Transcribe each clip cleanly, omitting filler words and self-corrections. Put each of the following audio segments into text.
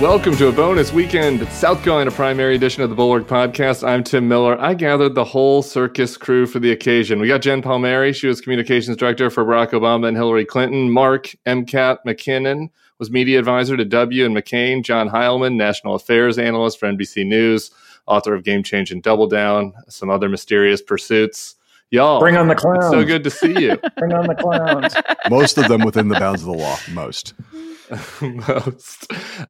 Welcome to a bonus weekend South Carolina primary edition of the Bulwark Podcast. I'm Tim Miller. I gathered the whole circus crew for the occasion. We got Jen Palmieri. She was communications director for Barack Obama and Hillary Clinton. Mark McKinnon was media advisor to W and McCain. John Heilemann, national affairs analyst for NBC News, author of Game Change and Double Down, some other mysterious pursuits. Y'all, bring on the clowns. It's so good to see you. Bring on the clowns. Most of them within the bounds of the law. Most.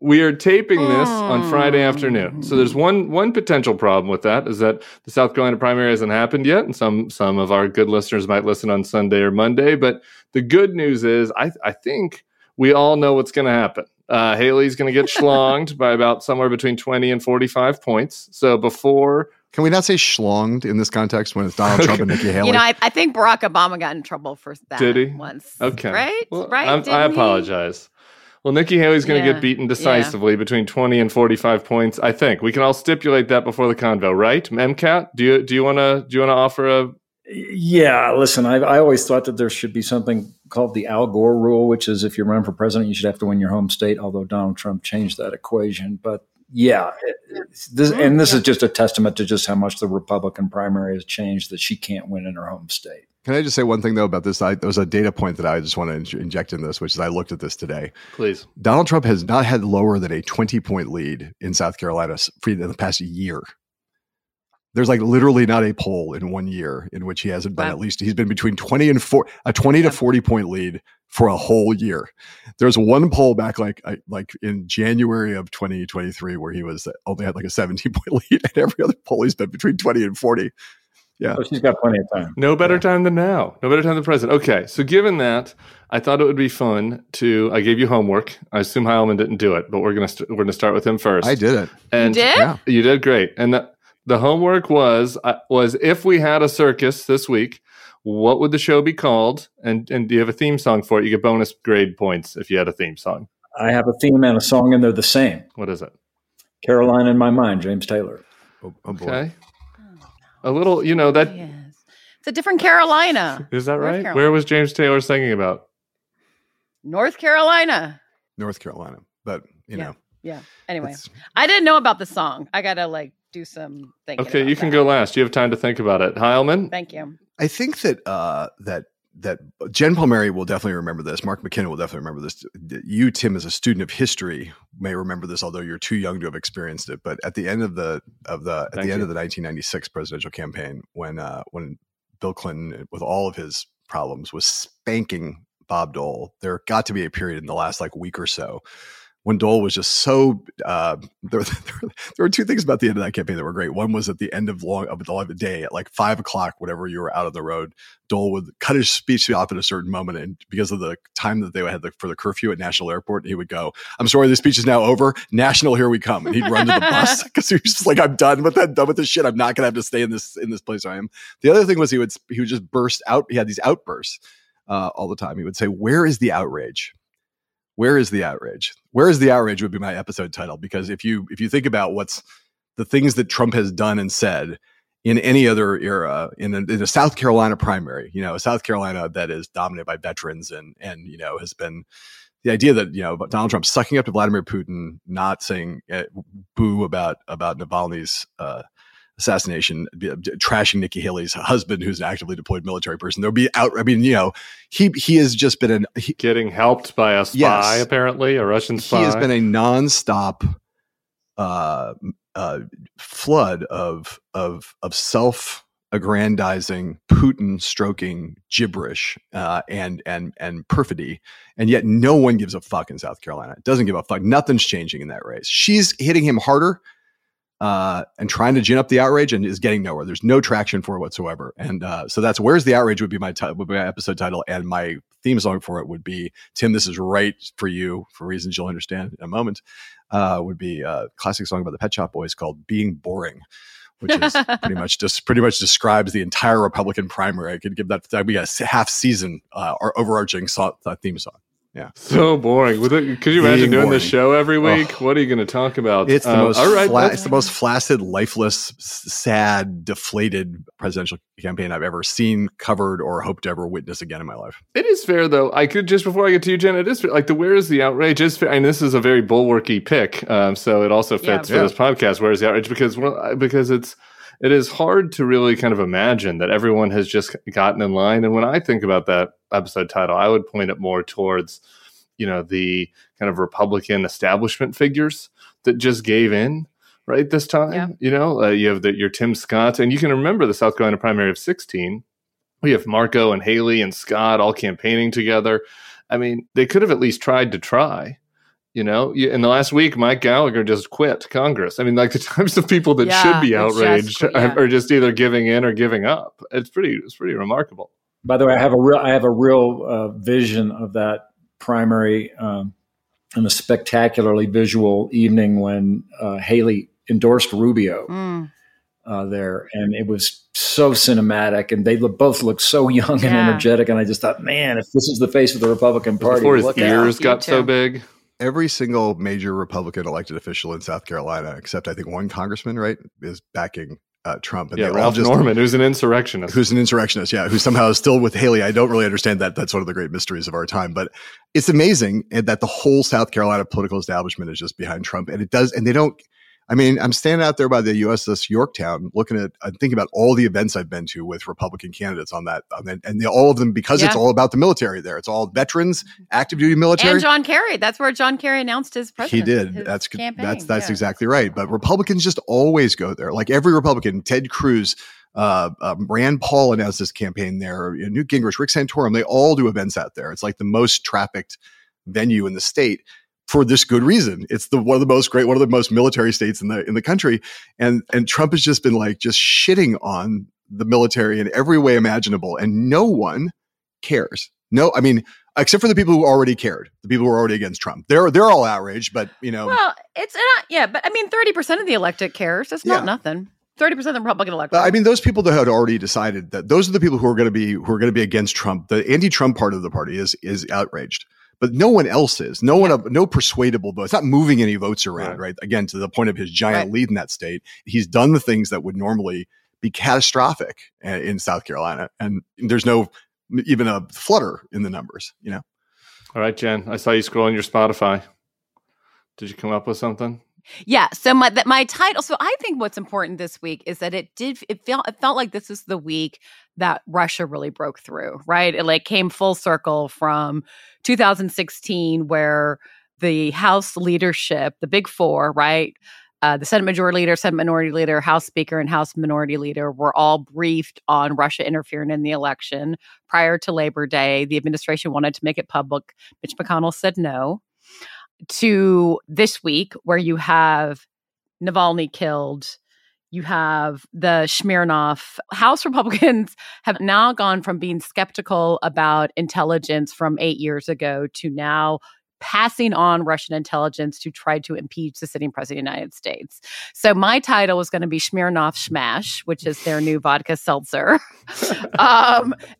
We are taping this on Friday afternoon. So there's one potential problem with that is that the South Carolina primary hasn't happened yet. And some of our good listeners might listen on Sunday or Monday. But the good news is I think we all know what's going to happen. Haley's going to get schlonged by about somewhere between 20 and 45 points. So before... Can we not say schlonged in this context when it's Donald Trump and Nikki Haley? You know, I think Barack Obama got in trouble for that once. Okay. Right? Well, right? I apologize. Well, Nikki Haley's going to get beaten decisively between 20 and 45 points, I think. We can all stipulate that before the convo, right? MCAT, do you want to offer a... Yeah, listen, I always thought that there should be something called the Al Gore rule, which is if you run for president, you should have to win your home state, although Donald Trump changed that equation. But yeah, this is just a testament to just how much the Republican primary has changed, that she can't win in her home state. Can I just say one thing, though, about this? There's a data point that I just want to inject in this, which is I looked at this today. Please. Donald Trump has not had lower than a 20-point lead in South Carolina in the past year. There's like literally not a poll in 1 year in which he hasn't been at least, he's been between 20 to 40 point lead for a whole year. There's one poll back like in January of 2023 where he was only had like a 17 point lead, and every other poll he's been between 20 and 40. Yeah. So she's got plenty of time. No better time than now. No better time than present. Okay. So given that, I thought it would be fun to, I gave you homework. I assume Heilemann didn't do it, but we're going to start with him first. I did it. And you did? Yeah. You did great. And the homework was if we had a circus this week, what would the show be called? And do you have a theme song for it? You get bonus grade points if you had a theme song. I have a theme and a song, and they're the same. What is it? Caroline in My Mind, James Taylor. Oh boy. Okay. A little, you know, that... Yes. It's a different Carolina. Is that right? Carolina. Where was James Taylor singing about? North Carolina. But, you know. Yeah. Anyway, I didn't know about the song. I got to, do some thinking. Okay, you can go last. You have time to think about it. Heilemann? Thank you. I think that that Jen Palmieri will definitely remember this. Mark McKinnon will definitely remember this. You, Tim, as a student of history, may remember this, although you're too young to have experienced it. But at the end of the 1996 presidential campaign, when Bill Clinton, with all of his problems, was spanking Bob Dole, there got to be a period in the last week or so when Dole was just so there were two things about the end of that campaign that were great. One was at the end of the day at 5 o'clock, whatever, you were out on the road, Dole would cut his speech off at a certain moment, and because of the time that they had for the curfew at National Airport, he would go, "I'm sorry, the speech is now over. National, here we come." And he'd run to the bus because he was just like, "I'm done with that. Done with this shit. I'm not going to have to stay in this place I am." The other thing was he would just burst out. He had these outbursts all the time. He would say, "Where is the outrage? Where is the outrage?" Where is the outrage would be my episode title, because if you think about what's the things that Trump has done and said in any other era, in a South Carolina primary, a South Carolina that is dominated by veterans and has been the idea that, Donald Trump sucking up to Vladimir Putin, not saying boo about Navalny's assassination, trashing Nikki Haley's husband, who's an actively deployed military person. There'll be out. I mean, he has just been getting helped by a spy, apparently a Russian spy. He has been a nonstop flood of self-aggrandizing, Putin-stroking gibberish and perfidy, and yet no one gives a fuck in South Carolina. It doesn't give a fuck. Nothing's changing in that race. She's hitting him harder and trying to gin up the outrage, and is getting nowhere. There's no traction for it whatsoever. And so that's Where's the Outrage would be my episode title, and my theme song for it would be, Tim, this is right for you for reasons you'll understand in a moment, would be a classic song by the Pet Shop Boys called Being Boring, which is pretty much describes the entire Republican primary. I could give that, we got a half season, our overarching theme song. Yeah. So boring. Could you imagine doing this show every week? Oh. What are you going to talk about? It's the it's the most flaccid, lifeless, sad, deflated presidential campaign I've ever seen, covered, or hope to ever witness again in my life. It is fair, though. I could, just before I get to you, Jen, it is like the where is the outrage is fair. And this is a very bulwarky pick. So it also fits for this podcast, where is the outrage? Because it is hard to really kind of imagine that everyone has just gotten in line. And when I think about that episode title, I would point it more towards, the kind of Republican establishment figures that just gave in right this time. Yeah. You have your Tim Scott, and you can remember the South Carolina primary of 2016. We have Marco and Haley and Scott all campaigning together. I mean, they could have at least tried. In the last week, Mike Gallagher just quit Congress. I mean, like the types of people that should be outraged are just either giving in or giving up. It's pretty remarkable. By the way, I have a real vision of that primary and a spectacularly visual evening when Haley endorsed Rubio there, and it was so cinematic, and they both looked so young and energetic. And I just thought, man, if this is the face of the Republican Party, before his ears got so big. Every single major Republican elected official in South Carolina, except I think one congressman, right, is backing Trump. And Ralph Norman, who's an insurrectionist, who somehow is still with Haley. I don't really understand that. That's one of the great mysteries of our time. But it's amazing that the whole South Carolina political establishment is just behind Trump. And it does, and they don't. I mean, I'm standing out there by the USS Yorktown looking at and thinking about all the events I've been to with Republican candidates and all of them, because it's all about the military there. It's all veterans, active duty military. And John Kerry. That's where John Kerry announced his presidency. He did. That's exactly right. But Republicans just always go there. Like every Republican, Ted Cruz, Rand Paul announced his campaign there. Newt Gingrich, Rick Santorum, they all do events out there. It's like the most trafficked venue in the state. For this good reason, it's one of the most military states in the country, and Trump has just been just shitting on the military in every way imaginable, and no one cares. No, I mean, except for the people who already cared, the people who were already against Trump. They're all outraged, but well, it's not. Yeah, but I mean, 30% of the electorate cares. That's not nothing. 30% of the Republican electorate. I mean, those people that had already decided that those are the people who are going to be against Trump. The anti-Trump part of the party is outraged. But no one else is. No persuadable vote. It's not moving any votes around, right? Again, to the point of his giant lead in that state, he's done the things that would normally be catastrophic in South Carolina. And there's no even a flutter in the numbers, All right, Jen, I saw you scrolling your Spotify. Did you come up with something? Yeah. So my title. So I think what's important this week is that it felt like this was the week that Russia really broke through, right? It came full circle from 2016, where the House leadership, the big four, right? The Senate Majority Leader, Senate Minority Leader, House Speaker, and House Minority Leader were all briefed on Russia interfering in the election prior to Labor Day. The administration wanted to make it public. Mitch McConnell said no. To this week, where you have Navalny killed, you have the Smirnov. House Republicans have now gone from being skeptical about intelligence from 8 years ago to now passing on Russian intelligence to try to impeach the sitting president of the United States. So my title was going to be Smirnov Smash, which is their new vodka seltzer.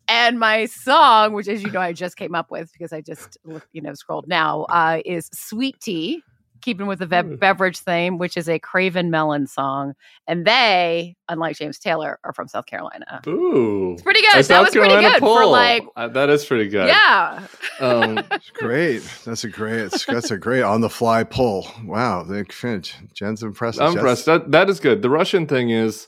And my song, which, as you know, I just came up with because I just, scrolled now, is Sweet Tea, keeping with the beverage theme, which is a Craven Melon song. And they, unlike James Taylor, are from South Carolina. Ooh. It's pretty good. That is pretty good. Yeah. Great. That's a great on-the-fly pull. Wow. Jen's impressed. I'm impressed. That is good. The Russian thing is,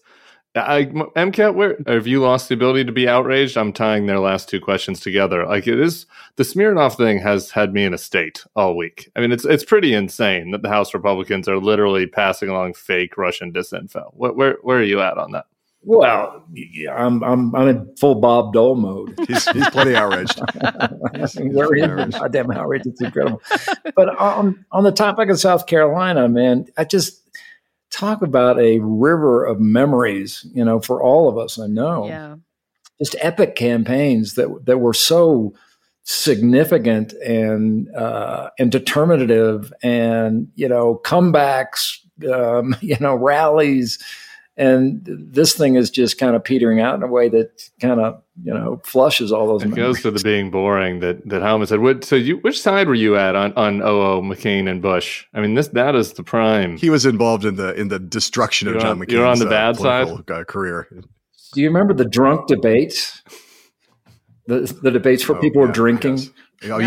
MCAT, where have you lost the ability to be outraged? I'm tying their last two questions together. It is the Smirnov thing has had me in a state all week. I mean, it's pretty insane that the House Republicans are literally passing along fake Russian disinfo. Where are you at on that? Well, I'm in full Bob Dole mode. He's plenty outraged. Goddamn outraged! It's incredible. But on the topic of South Carolina, man, I just. Talk about a river of memories, for all of us. I know, just epic campaigns that were so significant and determinative, and comebacks, rallies, And this thing is just kind of petering out in a way that kind of, you know, flushes all those. It goes to the being boring that Halman said. Which side were you at on OO, McCain and Bush? I mean, that is the prime. He was involved in the destruction of John McCain's. You're on the bad side. Career. Do you remember the drunk debates? The debates where people were drinking. Yes.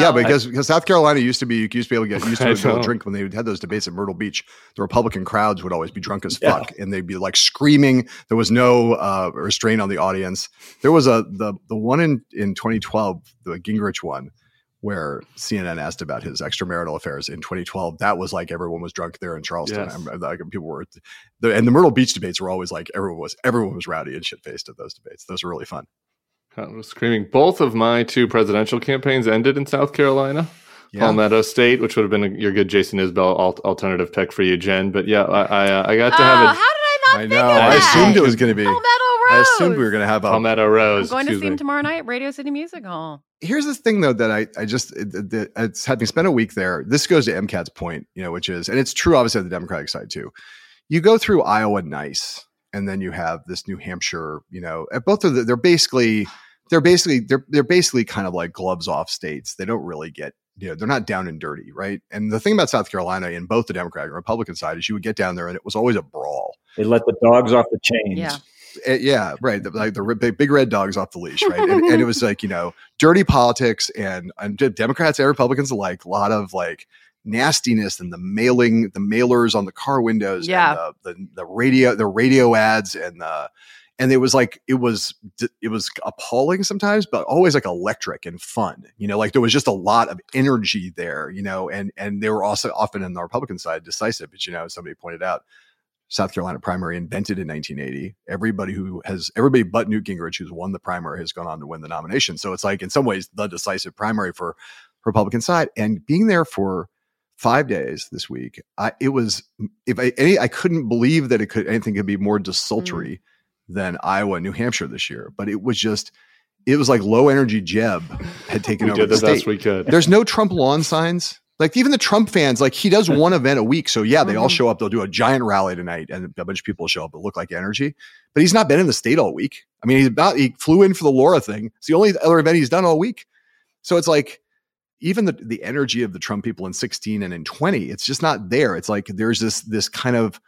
Yeah, because South Carolina used to be able to get used to a drink when they had those debates at Myrtle Beach. The Republican crowds would always be drunk as fuck, and they'd be like screaming. There was no restraint on the audience. There was the one in 2012, the Gingrich one, where CNN asked about his extramarital affairs in 2012. That was like everyone was drunk there in Charleston. Yes. And the Myrtle Beach debates were always like everyone was rowdy and shit faced at those debates. Those were really fun. I was screaming. Both of my two presidential campaigns ended in South Carolina, Palmetto State, which would have been your good Jason Isbell alternative pick for you, Jen. But yeah, I got to have it. How did I not think of that? I assumed it was going to be Palmetto Rose. I assumed we were going to have Palmetto Rose. I'm going to see him tomorrow night, Radio City Music Hall. Here's this thing, though, that it's having spent a week there. This goes to MCAT's point, you know, which is, and it's true, obviously, on the Democratic side, too. You go through Iowa nice, and then you have this New Hampshire, you know, both of they're basically kind of like gloves off states. They don't really get, you know, they're not down and dirty, right? And the thing about South Carolina in both the Democratic and Republican side is you would get down there and it was always a brawl. They let the dogs off the chains. Yeah. Yeah, right. Like the big red dogs off the leash, right? And it was like, you know, dirty politics and Democrats and Republicans alike, a lot of like nastiness and the mailers on the car windows, and the radio ads, and it was appalling sometimes, but always like electric and fun. You know, like there was just a lot of energy there, you know, and they were also often on the Republican side decisive. But, you know, somebody pointed out, South Carolina primary invented in 1980. Everybody but Newt Gingrich, who's won the primary, has gone on to win the nomination. So it's like, in some ways, the decisive primary for Republican side. And being there for 5 days this week, I couldn't believe that anything could be more desultory than Iowa and New Hampshire this year, but it was like low energy Jeb had taken over the state. Best we could. There's no Trump lawn signs. Like even the Trump fans, like he does one event a week. So yeah, they all show up. They'll do a giant rally tonight and a bunch of people show up that look like energy, but he's not been in the state all week. I mean, he flew in for the Laura thing. It's the only other event he's done all week. So it's like, even the energy of the Trump people in 2016 and in 2020, it's just not there. It's like there's this kind of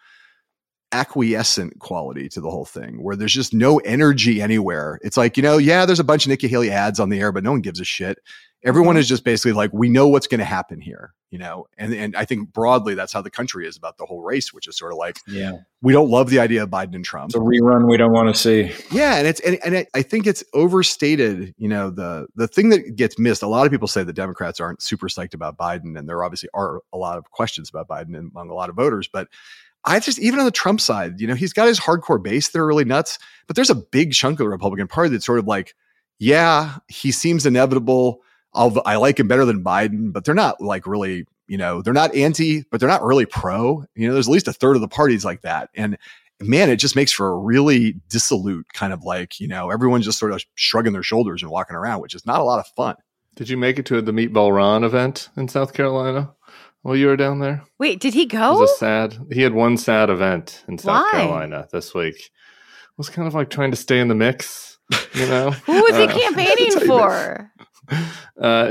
acquiescent quality to the whole thing where there's just no energy anywhere. It's like, you know, yeah, there's a bunch of Nikki Haley ads on the air, but no one gives a shit. Everyone is just basically like, we know what's going to happen here, you know? And I think broadly, that's how the country is about the whole race, which is sort of like, we don't love the idea of Biden and Trump. It's a rerun we don't want to see. Yeah. And I think it's overstated, you know, the thing that gets missed. A lot of people say the Democrats aren't super psyched about Biden. And there obviously are a lot of questions about Biden among a lot of voters, but even on the Trump side, you know, he's got his hardcore base that are really nuts, but there's a big chunk of the Republican Party that's sort of like, yeah, he seems inevitable. I like him better than Biden, but they're not like really, you know, they're not anti, but they're not really pro. You know, there's at least a third of the parties like that. And man, it just makes for a really dissolute kind of like, you know, everyone's just sort of shrugging their shoulders and walking around, which is not a lot of fun. Did you make it to the Meatball Ron event in South Carolina while you were down there? Wait, did he go? It was he had one sad event in South Carolina this week. It was kind of like trying to stay in the mix, you know? Who was he campaigning for?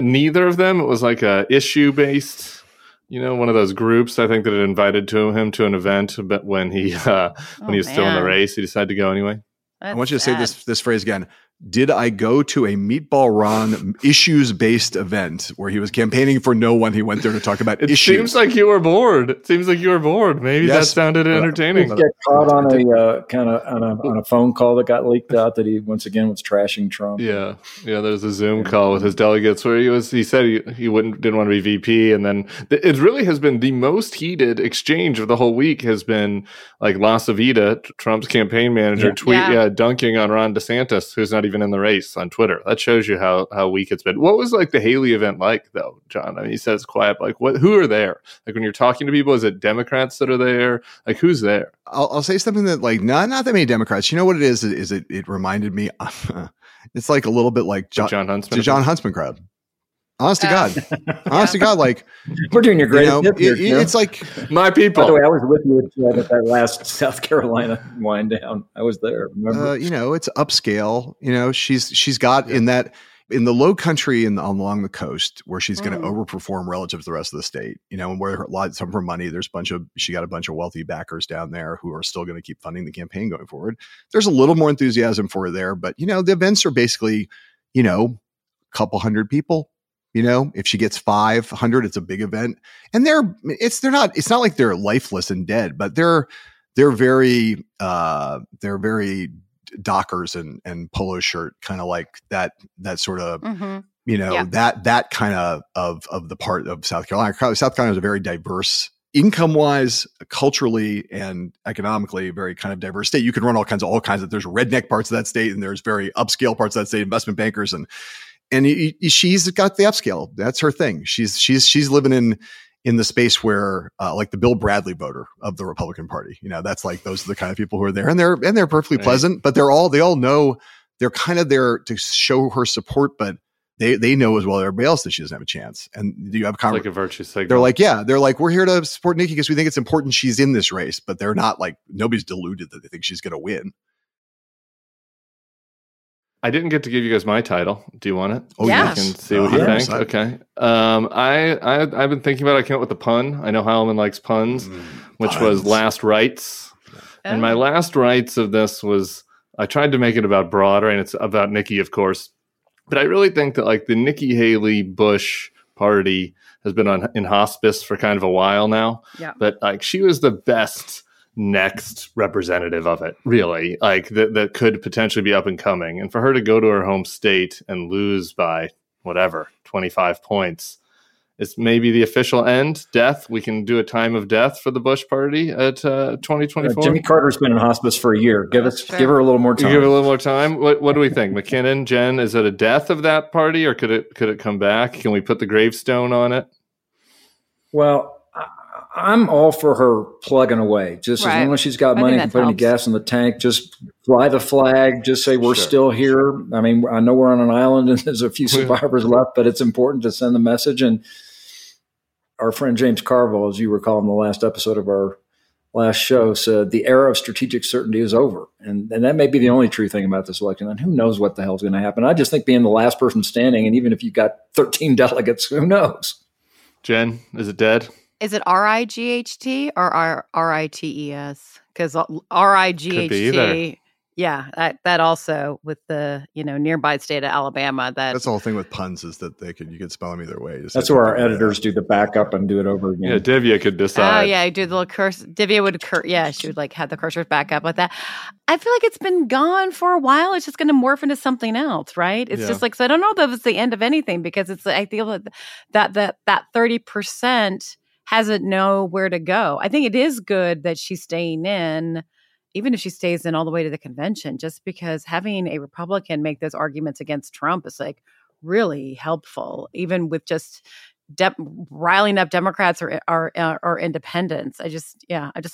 Neither of them. It was like a issue based, you know, one of those groups I think that had invited him to an event, but when he was still in the race, he decided to go anyway. That's I want you to say this phrase again. Did I go to a Meatball Ron issues based event where he was campaigning for no one? He went there to talk about issues. Seems like you were bored. Maybe that sounded entertaining. He got caught on a phone call that got leaked out that he once again was trashing Trump. Yeah, yeah. There's a Zoom call with his delegates where he said he didn't want to be VP, and then it really has been the most heated exchange of the whole week. Has been like Lasavita, Trump's campaign manager, dunking on Ron DeSantis, who's not even in the race on Twitter. That shows you how weak it's been. What was like the Haley event like though, John? I mean, he said it's quiet. Like who are there? Like when you're talking to people, is it Democrats that are there? Like who's there? I'll say something that like, not that many Democrats, you know what it is it reminded me, it's like a little bit like John Huntsman crowd. Honest to God. Honest to God, like, we're doing your greatest. It's like my people. By the way, I was with you at that last South Carolina wind down. I was there. Remember? It's upscale. She's got in that in the low country and along the coast where she's going to overperform relative to the rest of the state. And where her lot some of her money. There's she got a bunch of wealthy backers down there who are still going to keep funding the campaign going forward. There's a little more enthusiasm for her there, but the events are basically a couple hundred people. If she gets 500, it's a big event, and it's not like they're lifeless and dead, but they're very dockers and polo shirt, kind of like that sort of, that kind of the part of South Carolina. South Carolina is a very diverse, income wise, culturally and economically, very kind of diverse state. You can run all kinds of, there's redneck parts of that state and there's very upscale parts of that state, investment bankers and she's got the upscale. That's her thing. She's living in the space where like the Bill Bradley voter of the Republican Party. That's like those are the kind of people who are there, and they're perfectly pleasant, but they all know they're kind of there to show her support, but they know as well as everybody else that she doesn't have a chance. And you have like a virtue signal. They're like we're here to support Nikki because we think it's important she's in this race, but they're not like nobody's deluded that they think she's going to win. I didn't get to give you guys my title. Do you want it? Oh, yes. You can see what you think. Okay. I've been thinking about it. I came up with a pun. I know Heilemann likes puns, which was last rites. Oh. And my last rites of this was I tried to make it about broader, and it's about Nikki, of course. But I really think that like the Nikki Haley Bush party has been in hospice for kind of a while now. Yeah. But like she was the best next representative of it, really, like that could potentially be up and coming, and for her to go to her home state and lose by whatever 25 points is maybe the official end. Death. We can do a time of death for the Bush party at 2024. Jimmy Carter's been in hospice for a year. Give her a little more time. What do we think, McKinnon? Jen, is it a death of that party, or could it come back? Can we put the gravestone on it? Well, I'm all for her plugging away. Just as long as she's got money and putting gas in the tank, just fly the flag. Just say we're still here. I mean, I know we're on an island and there's a few survivors left, but it's important to send the message. And our friend James Carville, as you recall in the last episode of our last show, said the era of strategic certainty is over. And that may be the only true thing about this election. And who knows what the hell's going to happen. I just think being the last person standing, and even if you got 13 delegates, who knows? Jen, is it dead? Is it R-I-G-H-T or R-I-T-E-S? Because R-I-G-H-T, yeah, that also with the, nearby state of Alabama. That's the whole thing with puns is that you could spell them either way. That's where our editors do the backup and do it over again. Yeah, Divya could decide. Oh, yeah, I do the little cursor. Divya would, she would like have the cursors back up with that. I feel like it's been gone for a while. It's just going to morph into something else, right? It's just like, so I don't know if it's the end of anything because it's, I feel that 30%. Hasn't know where to go. I think it is good that she's staying in, even if she stays in all the way to the convention, just because having a Republican make those arguments against Trump is like really helpful, even with just riling up Democrats or independents. I'm just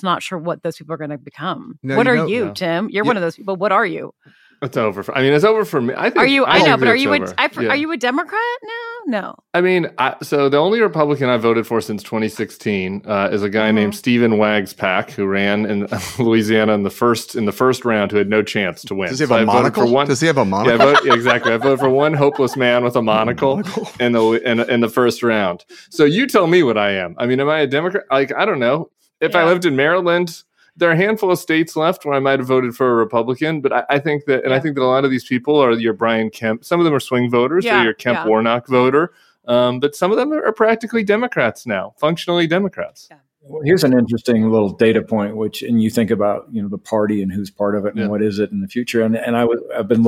not sure what those people are going to become. No, what are you, Tim? You're one of those people. What are you? It's over. It's over for me. I think. Are you? I know, but are you? Are you a Democrat now? No. I mean, so the only Republican I voted for since 2016 is a guy named Stephen Wagspack who ran in Louisiana in the first round, who had no chance to win. Does he have a monocle? Does he have a monocle? Yeah, exactly. I voted for one hopeless man with a monocle in the first round. So you tell me what I am. I mean, am I a Democrat? Like, I don't know. If I lived in Maryland. There are a handful of states left where I might have voted for a Republican, but I think that, and I think that a lot of these people are your Brian Kemp. Some of them are swing voters, or your Kemp Warnock voter, but some of them are practically Democrats now, functionally Democrats. Yeah. Well, here's an interesting little data point, and you think about the party and who's part of it and what is it in the future. And I've been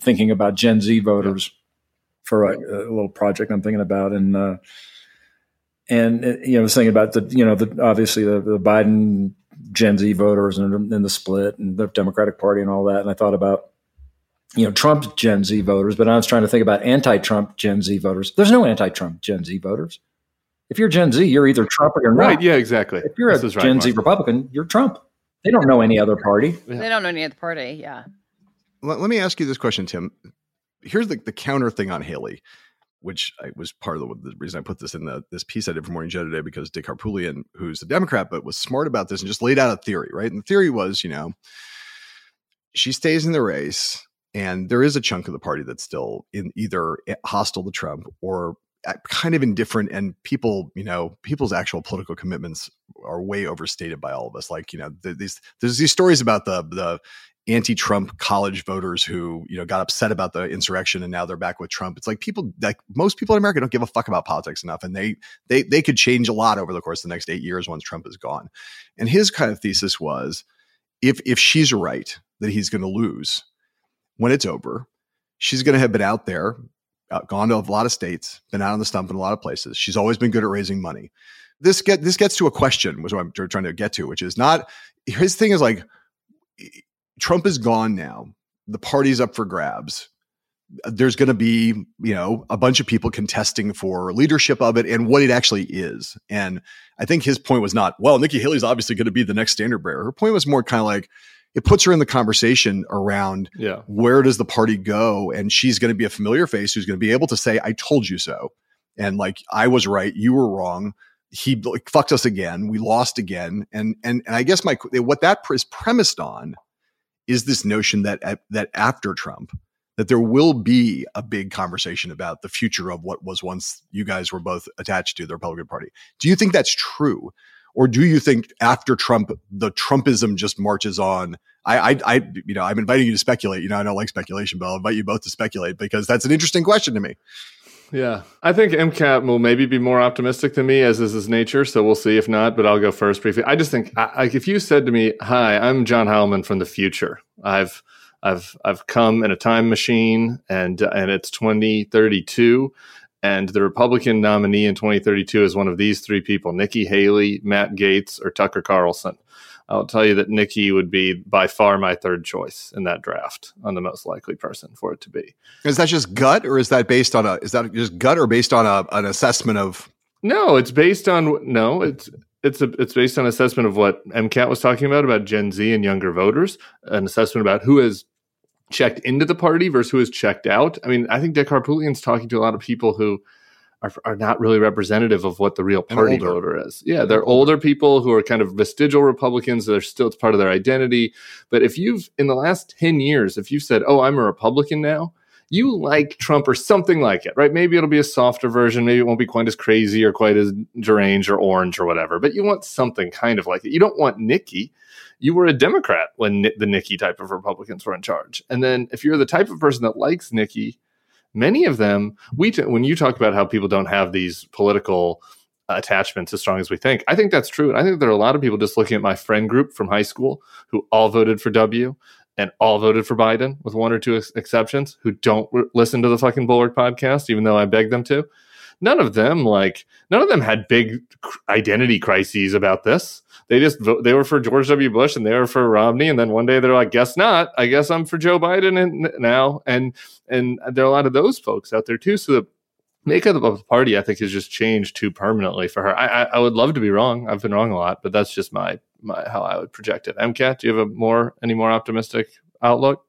thinking about Gen Z voters for a little project I'm thinking about, and I was thinking about obviously the Biden Gen Z voters and in the split and the Democratic Party and all that. And I thought about, Trump's Gen Z voters, but I was trying to think about anti-Trump Gen Z voters. There's no anti-Trump Gen Z voters. If you're Gen Z, you're either Trump or you're not. Right, yeah, exactly. If you're a Gen Z Republican, you're Trump. They don't know any other party. Yeah. They don't know any other party, yeah. Let me ask you this question, Tim. Here's the counter thing on Haley. which was part of the reason I put this in this piece I did for Morning Joe today, because Dick Harpoulian, who's a Democrat, but was smart about this and just laid out a theory, right? And the theory was, she stays in the race and there is a chunk of the party that's still in either hostile to Trump or kind of indifferent, and people, people's actual political commitments are way overstated by all of us. Like, there's these stories about the anti-Trump college voters who, got upset about the insurrection and now they're back with Trump. It's like most people in America don't give a fuck about politics enough. And they could change a lot over the course of the next 8 years once Trump is gone. And his kind of thesis was, if she's right, that he's going to lose when it's over, she's going to have been out there, gone to a lot of states, been out on the stump in a lot of places. She's always been good at raising money. This gets to a question, which I'm trying to get to, which is not his thing is like, Trump is gone now. The party's up for grabs. There's going to be, a bunch of people contesting for leadership of it and what it actually is. And I think his point was not, well, Nikki Haley's obviously going to be the next standard bearer. Her point was more kind of like, it puts her in the conversation around where does the party go? And she's going to be a familiar face who's going to be able to say, I told you so. And like, I was right. You were wrong. He fucked us again. We lost again. And I guess what that is premised on is this notion that after Trump, that there will be a big conversation about the future of what was once you guys were both attached to, the Republican Party. Do you think that's true? Or do you think after Trump, the Trumpism just marches on? I'm inviting you to speculate. I don't like speculation, but I'll invite you both to speculate because that's an interesting question to me. Yeah. I think MCAT will maybe be more optimistic than me, as is his nature. So we'll see. If not, but I'll go first briefly. I just think, like, if you said to me, hi, I'm John Heilemann from the future. I've come in a time machine and it's 2032. And the Republican nominee in 2032 is one of these three people, Nikki Haley, Matt Gaetz, or Tucker Carlson. I'll tell you that Nikki would be by far my third choice in that draft on the most likely person for it to be. Is that just gut, or is that based on an assessment of? No, it's based on it's based on assessment of what MCAT was talking about Gen Z and younger voters, an assessment about who has checked into the party versus who has checked out. I mean, I think Dick Harpoulian's talking to a lot of people who are not really representative of what the real party voter is. Yeah, they're older people who are kind of vestigial Republicans. They're still, it's part of their identity. But if you've, in the last 10 years, if you've said, oh, I'm a Republican now, you like Trump or something like it, right? Maybe it'll be a softer version. Maybe it won't be quite as crazy or quite as deranged or orange or whatever. But you want something kind of like it. You don't want Nikki. You were a Democrat when the Nikki type of Republicans were in charge. And then if you're the type of person that likes Nikki, many of them, when you talk about how people don't have these political attachments as strong as we think, I think that's true. And I think there are a lot of people, just looking at my friend group from high school, who all voted for W and all voted for Biden, with one or two exceptions, who don't listen to the fucking Bulwark podcast, even though I begged them to. None of them had big identity crises about this. They were for George W. Bush and they were for Romney. And then one day they're like, guess not, I guess I'm for Joe Biden now. And there are a lot of those folks out there too. So the makeup of the party, I think, has just changed too permanently for her. I would love to be wrong. I've been wrong a lot, but that's just my how I would project it. MCAT, do you have any more optimistic outlook?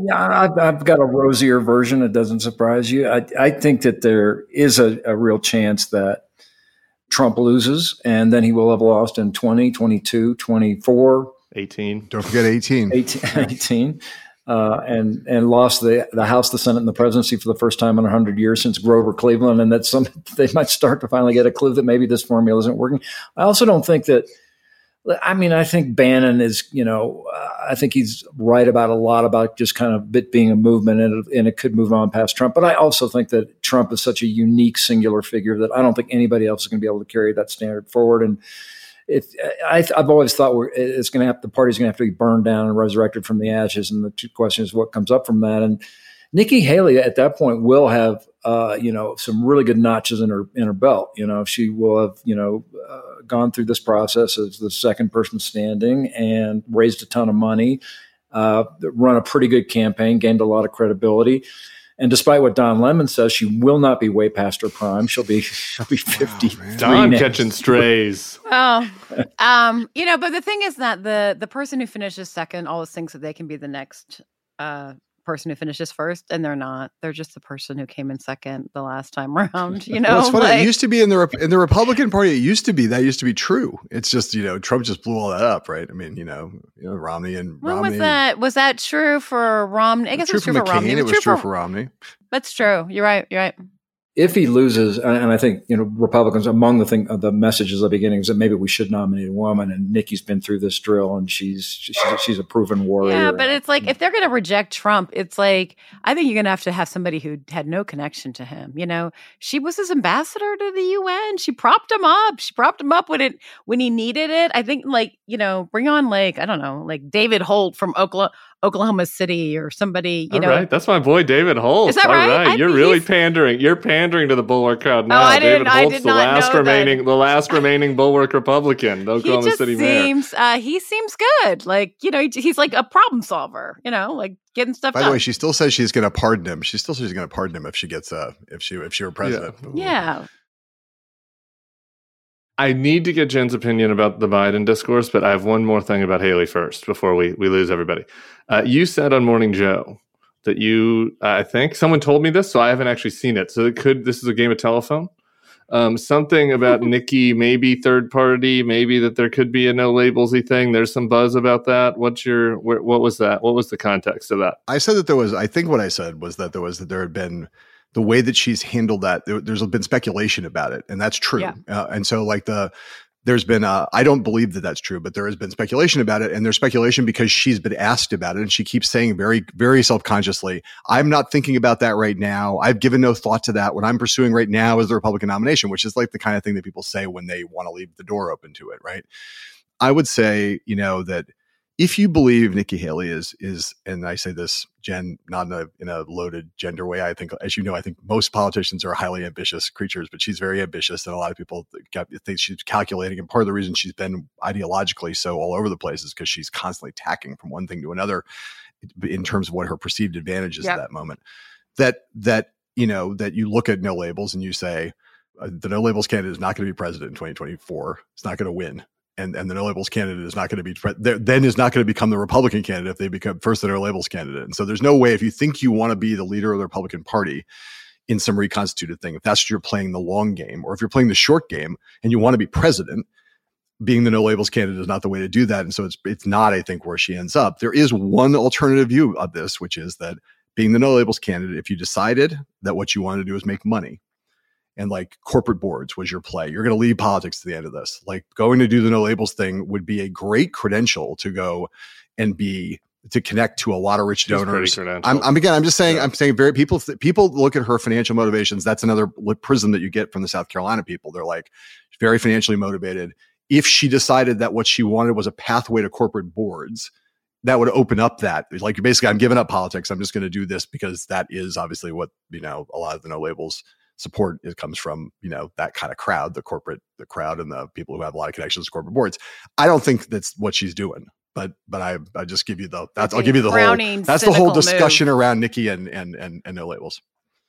Yeah, I've got a rosier version. It doesn't surprise you. I think that there is a real chance that Trump loses, and then he will have lost in 20, 22, 24. 18. Don't forget 18. 18. And lost the House, the Senate, and the presidency for the first time in 100 years since Grover Cleveland. And that's something they might start to finally get a clue that maybe this formula isn't working. I also don't think that I think Bannon is, I think he's right about a lot about just kind of it being a movement, and it could move on past Trump. But I also think that Trump is such a unique, singular figure that I don't think anybody else is going to be able to carry that standard forward. And I've always thought the party's going to have to be burned down and resurrected from the ashes. And the question is what comes up from that. And Nikki Haley at that point will have, some really good notches in her belt. She will have, gone through this process as the second person standing and raised a ton of money, run a pretty good campaign, gained a lot of credibility. And despite what Don Lemon says, she will not be way past her prime. She'll be 53. Don next. Catching strays. Oh, but the thing is that the person who finishes second always thinks that they can be the next person who finishes first, and they're not. They're just the person who came in second the last time around. You know, well, it's funny. Like, it used to be in the Republican Party. It used to be that used to be true. It's just, you know, Trump just blew all that up, right? I mean, you know Romney and when Romney. Was that true for Romney? I guess it was true for Romney. It was true for Romney. That's true. You're right. If he loses, and I think, you know, Republicans, among the messages at the beginning is that maybe we should nominate a woman, and Nikki's been through this drill, and she's a proven warrior. Yeah, but it's like, if they're going to reject Trump, it's like, I think you're going to have somebody who had no connection to him. You know, she was his ambassador to the UN. She propped him up. She propped him up when he needed it. I think, like, you know, bring on, like, I don't know, like David Holt from Oklahoma City or somebody, you know. All right. That's my boy, David Holt. Is that right? All right. You're really pandering. You're pandering to the Bulwark crowd now. Oh, David Holt's the last remaining Bulwark Republican, the Oklahoma City mayor. He seems good. Like, you know, he's like a problem solver, you know, like getting stuff done. By the way, she still says she's going to pardon him. She still says she's going to pardon him if she were president. Yeah. I need to get Jen's opinion about the Biden discourse, but I have one more thing about Haley first before we lose everybody. You said on Morning Joe that you, I think, someone told me this, so I haven't actually seen it. So this is a game of telephone. Something about Nikki, maybe third party, maybe that there could be a no labelsy thing. There's some buzz about that. What was that? What was the context of that? I said that there was, I think what I said was that there had been the way that she's handled that, there's been speculation about it, and that's true. Yeah. And so, like, there's been, I don't believe that that's true, but there has been speculation about it, and there's speculation because she's been asked about it, and she keeps saying very, very self-consciously, I'm not thinking about that right now. I've given no thought to that. What I'm pursuing right now is the Republican nomination, which is like the kind of thing that people say when they want to leave the door open to it, right? I would say, you know, that if you believe Nikki Haley is, and I say this, Jen, not in a loaded gender way. I think, as you know, I think most politicians are highly ambitious creatures, but she's very ambitious, and a lot of people think she's calculating. And part of the reason she's been ideologically so all over the place is because she's constantly tacking from one thing to another in terms of what her perceived advantage is at that moment. That you know, that you look at no labels and you say the no labels candidate is not going to be president in 2024. It's not going to win. And the no labels candidate is not going to be then is not going to become the Republican candidate if they become first the no labels candidate. And so there's no way, if you think you want to be the leader of the Republican Party in some reconstituted thing, if that's what you're playing the long game, or if you're playing the short game and you want to be president, being the no labels candidate is not the way to do that. And so it's not, I think, where she ends up. There is one alternative view of this, which is that being the no labels candidate, if you decided that what you wanted to do is make money, and like corporate boards was your play, you're going to leave politics to the end of this. Like, going to do the no labels thing would be a great credential to go and to connect to a lot of rich donors. I'm just saying very people look at her financial motivations. That's another prism that you get from the South Carolina people. They're like, very financially motivated. If she decided that what she wanted was a pathway to corporate boards, that would open up that, like, basically, I'm giving up politics. I'm just going to do this, because that is obviously what, you know, a lot of the no labels support, it comes from, you know, that kind of crowd, the crowd and the people who have a lot of connections to corporate boards. I don't think that's what she's doing, but I just give you the whole discussion move around Nikki and no labels.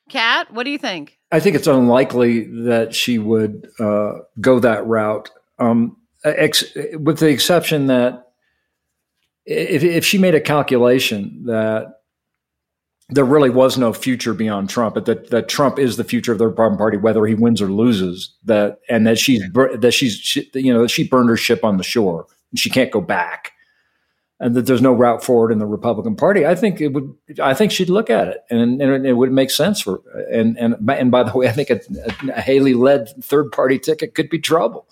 Kat, what do you think? I think it's unlikely that she would go that route, with the exception that if she made a calculation that there really was no future beyond Trump, but that Trump is the future of the Republican Party, whether he wins or loses. She burned her ship on the shore and she can't go back, and that there's no route forward in the Republican Party. I think she'd look at it, and it would make sense for her. And by the way, I think a Haley-led third-party ticket could be trouble.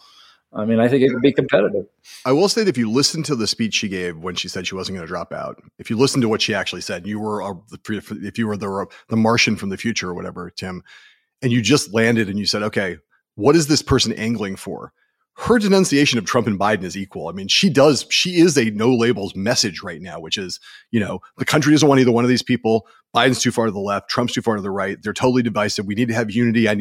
I mean, I think it would be competitive. I will say that if you listen to the speech she gave when she said she wasn't going to drop out, if you listen to what she actually said, if you were the Martian from the future or whatever, Tim, and you just landed and you said, okay, what is this person angling for? Her denunciation of Trump and Biden is equal. I mean, she is a no labels message right now, which is, you know, the country doesn't want either one of these people. Biden's too far to the left. Trump's too far to the right. They're totally divisive. We need to have unity.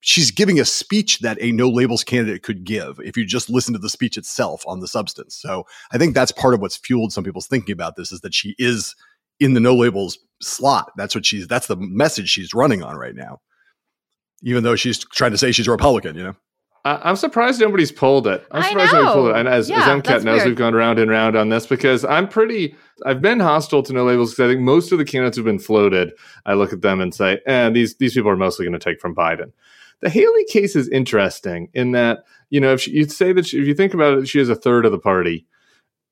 She's giving a speech that a no labels candidate could give if you just listen to the speech itself on the substance. So I think that's part of what's fueled some people's thinking about this, is that she is in the no labels slot. That's the message she's running on right now, even though she's trying to say she's a Republican, you know? I'm surprised nobody's pulled it. And as MCAT knows, we've gone round and round on this because I've been hostile to no labels because I think most of the candidates have been floated. I look at them and say, these people are mostly going to take from Biden. The Haley case is interesting in that, you know, if you think about it, she has a third of the party,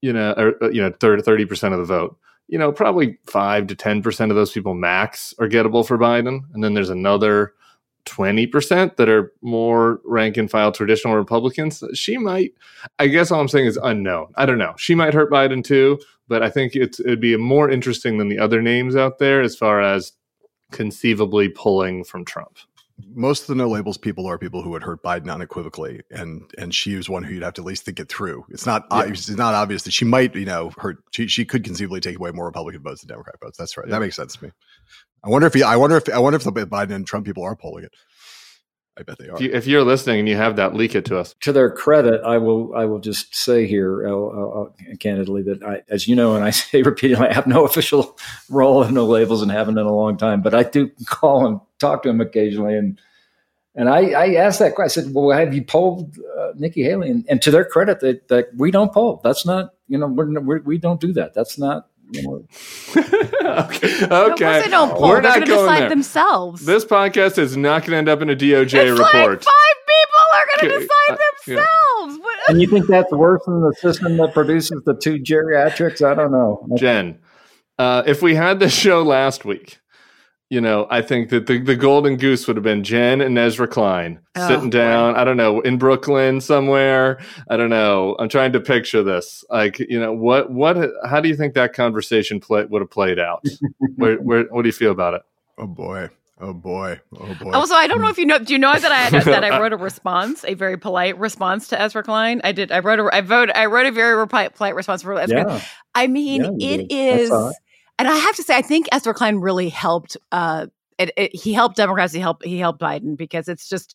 you know, or, you know, 30% of the vote. You know, probably 5 to 10% of those people max are gettable for Biden. And then there's another 20% that are more rank and file traditional Republicans. She might, I guess all I'm saying is unknown. I don't know. She might hurt Biden too, but I think it'd be more interesting than the other names out there as far as conceivably pulling from Trump. Most of the no labels people are people who would hurt Biden unequivocally, and she was one who you'd have to at least think it through. It's not obvious that she might, you know, hurt. She could conceivably take away more Republican votes than Democrat votes. That's right. Yeah. That makes sense to me. I wonder if the Biden and Trump people are pulling it. I bet they are. If you're listening and you have that, leak it to us. To their credit, I will just say here candidly that I, as you know, and I say repeatedly, I have no official role and no labels and haven't in a long time, but I do call and talk to him occasionally. And I asked that question. I said, well, have you polled Nikki Haley? And to their credit, that we don't poll. That's not, you know, we don't do that. That's not. Okay. They don't pull. We're not going to decide there. Themselves. This podcast is not going to end up in a DOJ report. Like 5 people are going to decide themselves. Yeah. And you think that's worse than the system that produces the 2 geriatrics? I don't know. Jen, if we had this show last week, you know, I think that the golden goose would have been Jen and Ezra Klein sitting down, boy. I don't know, in Brooklyn somewhere. I don't know. I'm trying to picture this. Like, you know, what how do you think that conversation would have played out? What do you feel about it? Oh, boy. Oh, boy. Oh, boy. Also, I don't know if you know. Do you know that I wrote a response, a very polite response to Ezra Klein? I did. I wrote a very polite response for Ezra Klein. I mean, it is. And I have to say, I think Ezra Klein really helped. He helped Democrats. He helped Biden because it's just,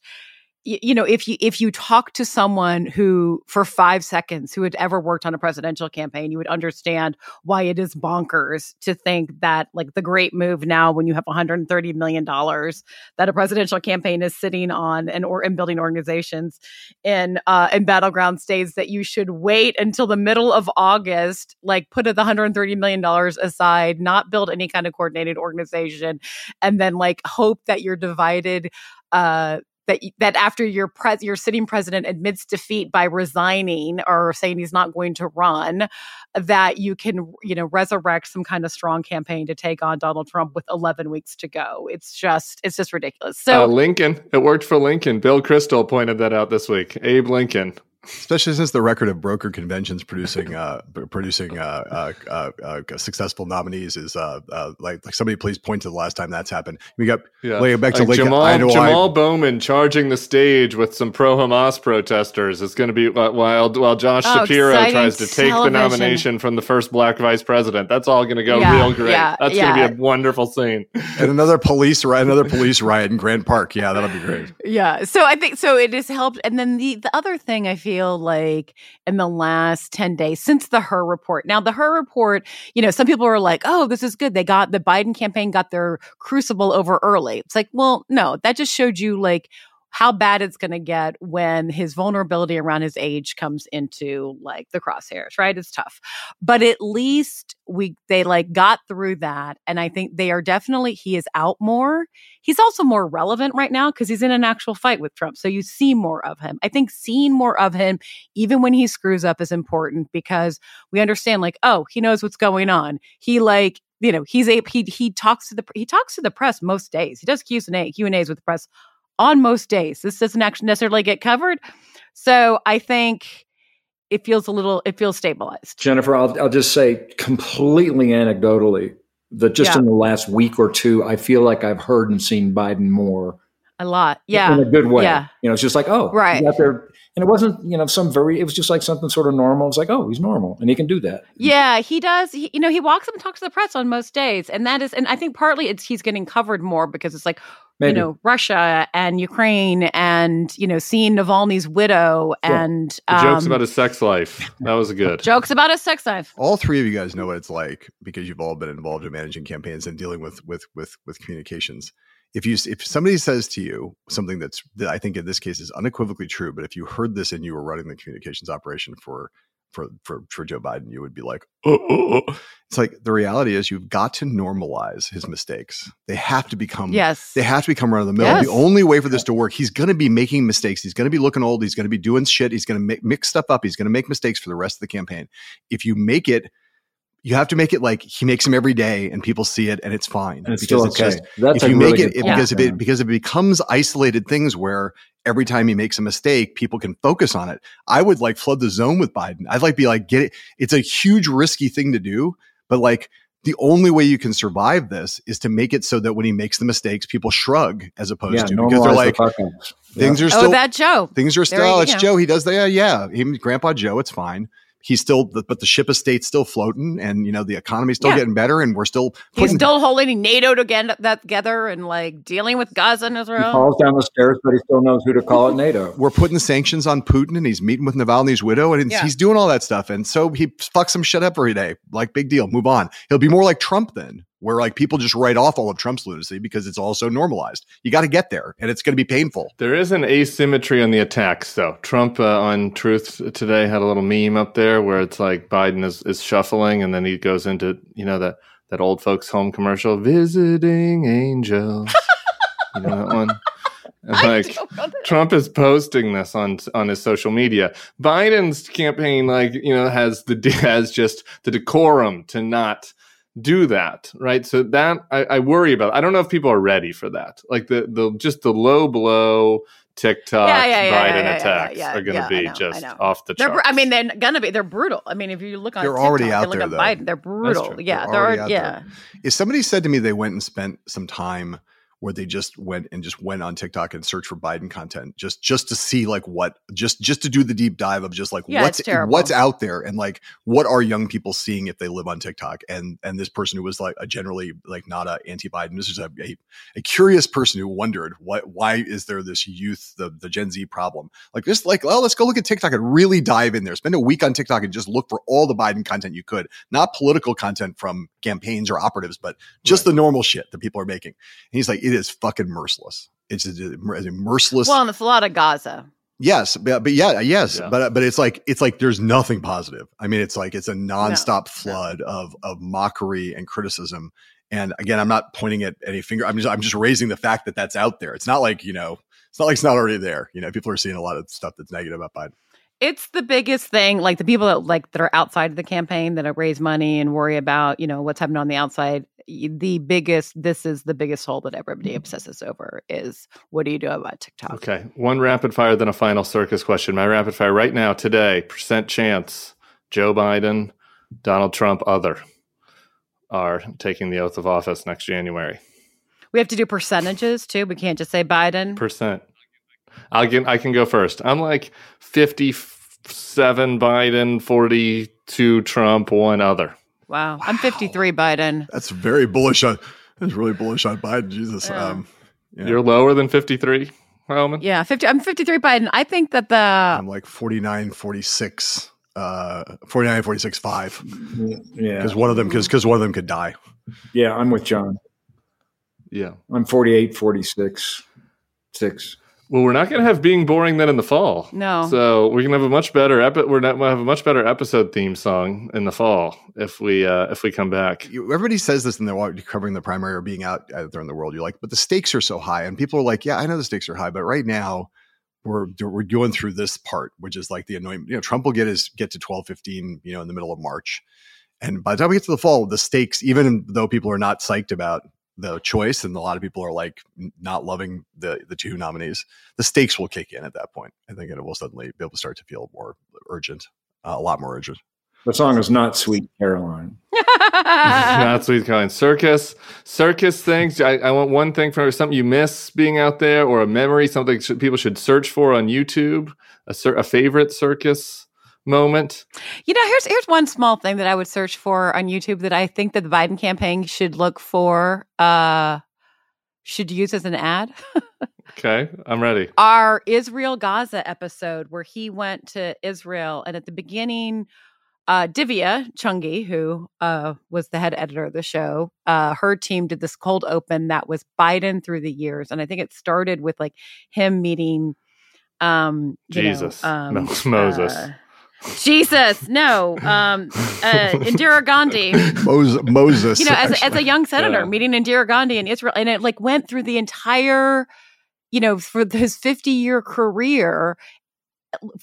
you know, if you talk to someone who for 5 seconds who had ever worked on a presidential campaign, you would understand why it is bonkers to think that like the great move now when you have $130 million that a presidential campaign is sitting on and building organizations in battleground states that you should wait until the middle of August, like put the $130 million aside, not build any kind of coordinated organization, and then like hope that you're divided. That after your sitting president admits defeat by resigning or saying he's not going to run, that you can, you know, resurrect some kind of strong campaign to take on Donald Trump with 11 weeks to go. It's just ridiculous. So Lincoln, it worked for Lincoln. Bill Kristol pointed that out this week. Abe Lincoln. Especially since the record of broker conventions producing successful nominees is like somebody please point to the last time that's happened. We got back to like Jamal Bowman charging the stage with some pro-Hamas protesters is going to be while Josh Shapiro tries to take the nomination from the first black vice president. That's all going to go real great. That's going to be a wonderful scene. And another police riot in Grant Park. Yeah, that'll be great. Yeah. So I think so. It has helped. And then the other thing I feel like in the last 10 days since the Her report. Now, the Her report, you know, some people were like, oh, this is good. They got the Biden campaign got their crucible over early. It's like, well, no, that just showed you like how bad it's going to get when his vulnerability around his age comes into like the crosshairs, right? It's tough. But at least they like got through that. And I think he is out more. He's also more relevant right now because he's in an actual fight with Trump. So you see more of him. I think seeing more of him, even when he screws up, is important because we understand like, oh, he knows what's going on. He like, you know, he talks to the press most days. He does Q&As with the press on most days. This doesn't actually necessarily get covered. So I think it feels stabilized. Jennifer, I'll just say completely anecdotally that just in the last week or two, I feel like I've heard and seen Biden more. A lot. Yeah. In a good way. Yeah. You know, it's just like, oh, right. And it wasn't, you know, it was just like something sort of normal. It's like, oh, he's normal and he can do that. Yeah, he does. He, you know, he walks up and talks to the press on most days. And that is, and I think partly he's getting covered more because it's like, maybe. You know, Russia and Ukraine and, you know, seeing Navalny's widow and... jokes about his sex life. That was good. Jokes about his sex life. All three of you guys know what it's like because you've all been involved in managing campaigns and dealing with communications. if somebody says to you something that I think in this case is unequivocally true, but if you heard this and you were running the communications operation for Joe Biden, you would be like, oh. It's like the reality is you've got to normalize his mistakes. They have to become, around the middle. Yes. The only way for this to work, he's going to be making mistakes. He's going to be looking old. He's going to be doing shit. He's going to mix stuff up. He's going to make mistakes for the rest of the campaign. If you make it, you have to make it like he makes them every day and people see it and it's fine. And it's because still okay. That's if you make it, because it becomes isolated things where every time he makes a mistake, people can focus on it. I would like flood the zone with Biden. I'd like be like, get it. It's a huge risky thing to do, but like the only way you can survive this is to make it so that when he makes the mistakes, people shrug as opposed to, because they're like, things are still, that Joe. Things are still, it's Joe. He does that. Yeah. Even Grandpa Joe, it's fine. He's still, but the ship of state's still floating, and you know the economy's still getting better, and we're still he's still holding NATO together, and like dealing with Gaza and Israel. He falls down the stairs, but he still knows who to call it NATO. We're putting sanctions on Putin, and he's meeting with Navalny's widow, and he's doing all that stuff, and so he fucks some shit up every day. Like big deal, move on. He'll be more like Trump then, where like people just write off all of Trump's lunacy because it's all so normalized. You got to get there, and it's going to be painful. There is an asymmetry on the attacks, though. Trump on Truth today had a little meme up there where it's like Biden is shuffling, and then he goes into, you know, that old folks home commercial, visiting angels. You know that one? And like Trump is posting this on his social media. Biden's campaign, like, you know, has just the decorum to not do that, right? So that I worry about. I don't know if people are ready for that. Like the low blow TikTok Biden attacks are going to be just off the charts. I mean, they're going to be. They're brutal. I mean, if you look on, they're TikTok, already out look there. Though. Biden, they're brutal. Yeah, they're already out there. If somebody said to me they went and spent some time where they just went on TikTok and searched for Biden content just to see like what just to do the deep dive of just like what's out there and like what are young people seeing if they live on TikTok, and this person who was like a generally like not a anti-Biden, this is a curious person who wondered why is there this youth the Gen Z problem, like just like, well, let's go look at TikTok and really dive in there, spend a week on TikTok and just look for all the Biden content you could, not political content from campaigns or operatives, but just the normal shit that people are making. And he's like, it is fucking merciless. It's a merciless. Well, and it's a lot of Gaza. Yes, but it's like there's nothing positive. I mean, it's like it's a nonstop flood of mockery and criticism. And again, I'm not pointing at any finger. I'm just raising the fact that that's out there. It's not like, you know, it's not already there. You know, people are seeing a lot of stuff that's negative about Biden. It's the biggest thing. Like the people that are outside of the campaign that raise money and worry about, you know, what's happening on the outside. This is the biggest hole that everybody obsesses over is what do you do about TikTok? Okay. One rapid fire, then a final circus question. My rapid fire right now, today, % chance Joe Biden, Donald Trump, other are taking the oath of office next January. We have to do percentages too. We can't just say Biden. %. I can go first. I'm like 57 Biden, 42 Trump, 1 other. Wow. I'm 53 Biden. That's very bullish on. That's really bullish on Biden. Jesus. Yeah. You're lower than 53, Heilmann? Yeah, 50. I'm 53 Biden. I think that I'm like 49, 46, 5. Yeah. Because one of them could die. Yeah, I'm with John. Yeah. I'm 48, 46, 6. Well, we're not going to have Being Boring then in the fall. No. So we're going to have a much better episode theme song in the fall if we come back. Everybody says this and they're already covering the primary or being out there in the world. You're like, but the stakes are so high, and people are like, yeah, I know the stakes are high, but right now we're going through this part, which is like the annoying. You know, Trump will get to 12-15, you know, in the middle of March, and by the time we get to the fall, the stakes, even though people are not psyched about the choice, and a lot of people are like not loving the two nominees, the stakes will kick in at that point. I think it will suddenly be able to start to feel more urgent, a lot more urgent. The song is Not Sweet Caroline. Not Sweet Caroline. Circus things. I want one thing for something you miss being out there, or a memory, something people should search for on YouTube, a favorite circus moment. You know, here's one small thing that I would search for on YouTube that I think that the Biden campaign should look for, should use as an ad. Okay, I'm ready. Our Israel Gaza episode where he went to Israel, and at the beginning Divya Chungi, who was the head editor of the show, her team did this cold open that was Biden through the years. And I think it started with like him meeting Jesus. Moses. Jesus, no. Indira Gandhi. Moses. You know, as a young senator, meeting Indira Gandhi in Israel. And it like went through the entire, you know, for his 50-year career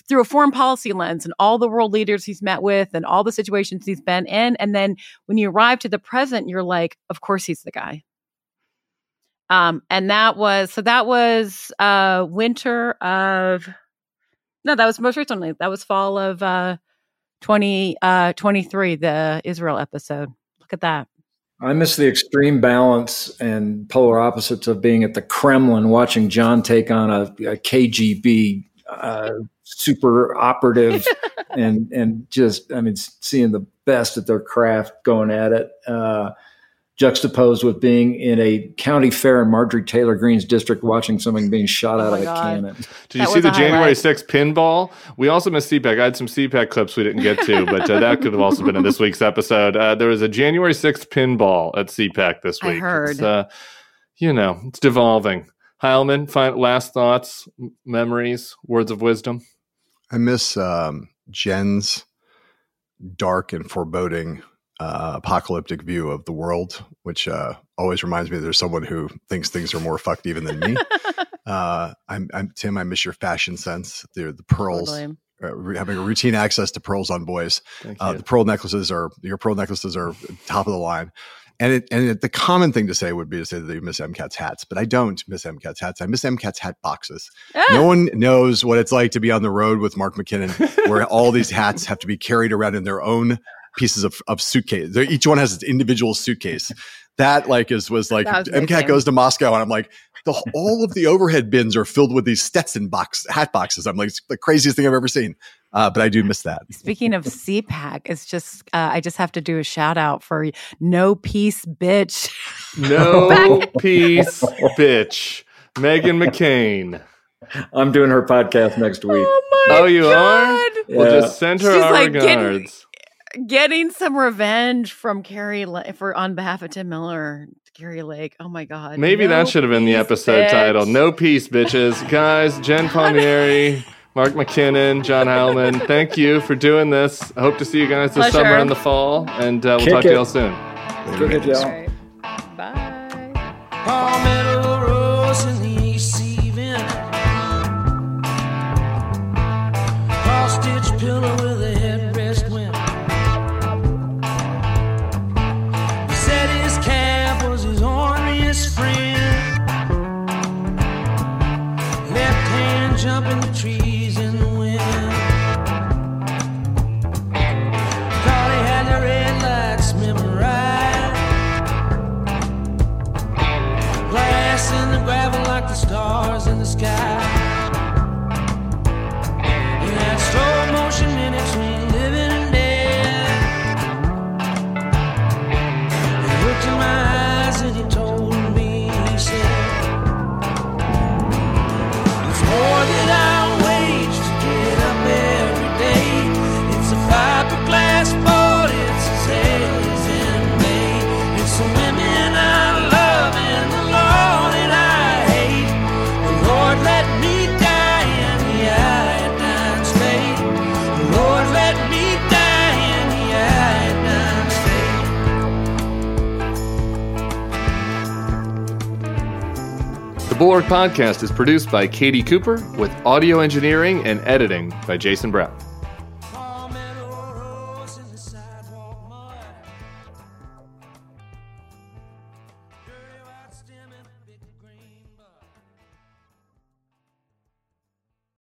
through a foreign policy lens and all the world leaders he's met with and all the situations he's been in. And then when you arrive to the present, you're like, of course he's the guy. And that was winter of... No, that was most recently. That was fall of 2023, the Israel episode. Look at that. I miss the extreme balance and polar opposites of being at the Kremlin, watching John take on a KGB super operative and just, I mean, seeing the best at their craft going at it, juxtaposed with being in a county fair in Marjorie Taylor Greene's district, watching something being shot out of a cannon. Did you see the January 6th pinball? We also missed CPAC. I had some CPAC clips we didn't get to, but that could have also been in this week's episode. There was a January 6th pinball at CPAC this week. I heard. It's, you know, it's devolving. Heilemann, last thoughts, memories, words of wisdom. I miss Jen's dark and foreboding apocalyptic view of the world, which always reminds me that there's someone who thinks things are more fucked even than me. Tim, I miss your fashion sense. The pearls, having routine access to pearls on boys. The pearl necklaces are top of the line. And the common thing to say would be to say that you miss MCAT's hats, but I don't miss MCAT's hats. I miss MCAT's hat boxes. Ah. No one knows what it's like to be on the road with Mark McKinnon, where all these hats have to be carried around in their own pieces of suitcase. Each one has its individual suitcase. That like was MCAT goes to Moscow, and I'm like, all of the overhead bins are filled with these Stetson hat boxes. I'm like, it's the craziest thing I've ever seen. But I do miss that. Speaking of CPAC, it's just I just have to do a shout out for No Peace Bitch. No Peace Bitch. Meghan McCain. I'm doing her podcast next week. Oh, you are? Yeah. We'll just send her regards. Getting some revenge from Carrie on behalf of Tim Miller. Gary Lake. Oh my God. Maybe that should have been the episode title. No Peace, Bitches. Guys, Jen Palmieri, Mark McKinnon, John Heilemann, thank you for doing this. I hope to see you guys this summer and the fall, and we'll talk to y'all soon. Kick it, y'all. Right. Bye. Palmetto Rose in the East Even. Hostage pillow with a headrest wind. He said his calf was his orneryest friend. Left hand jumping the trees in the wind. Thought he had the red lights memorized. Glass in the gravel like the stars in the sky. In that slow motion in between living and dead. He looked in my eyes and he told me, he said, it's more than I The Bulwark Podcast is produced by Katie Cooper with audio engineering and editing by Jason Brown.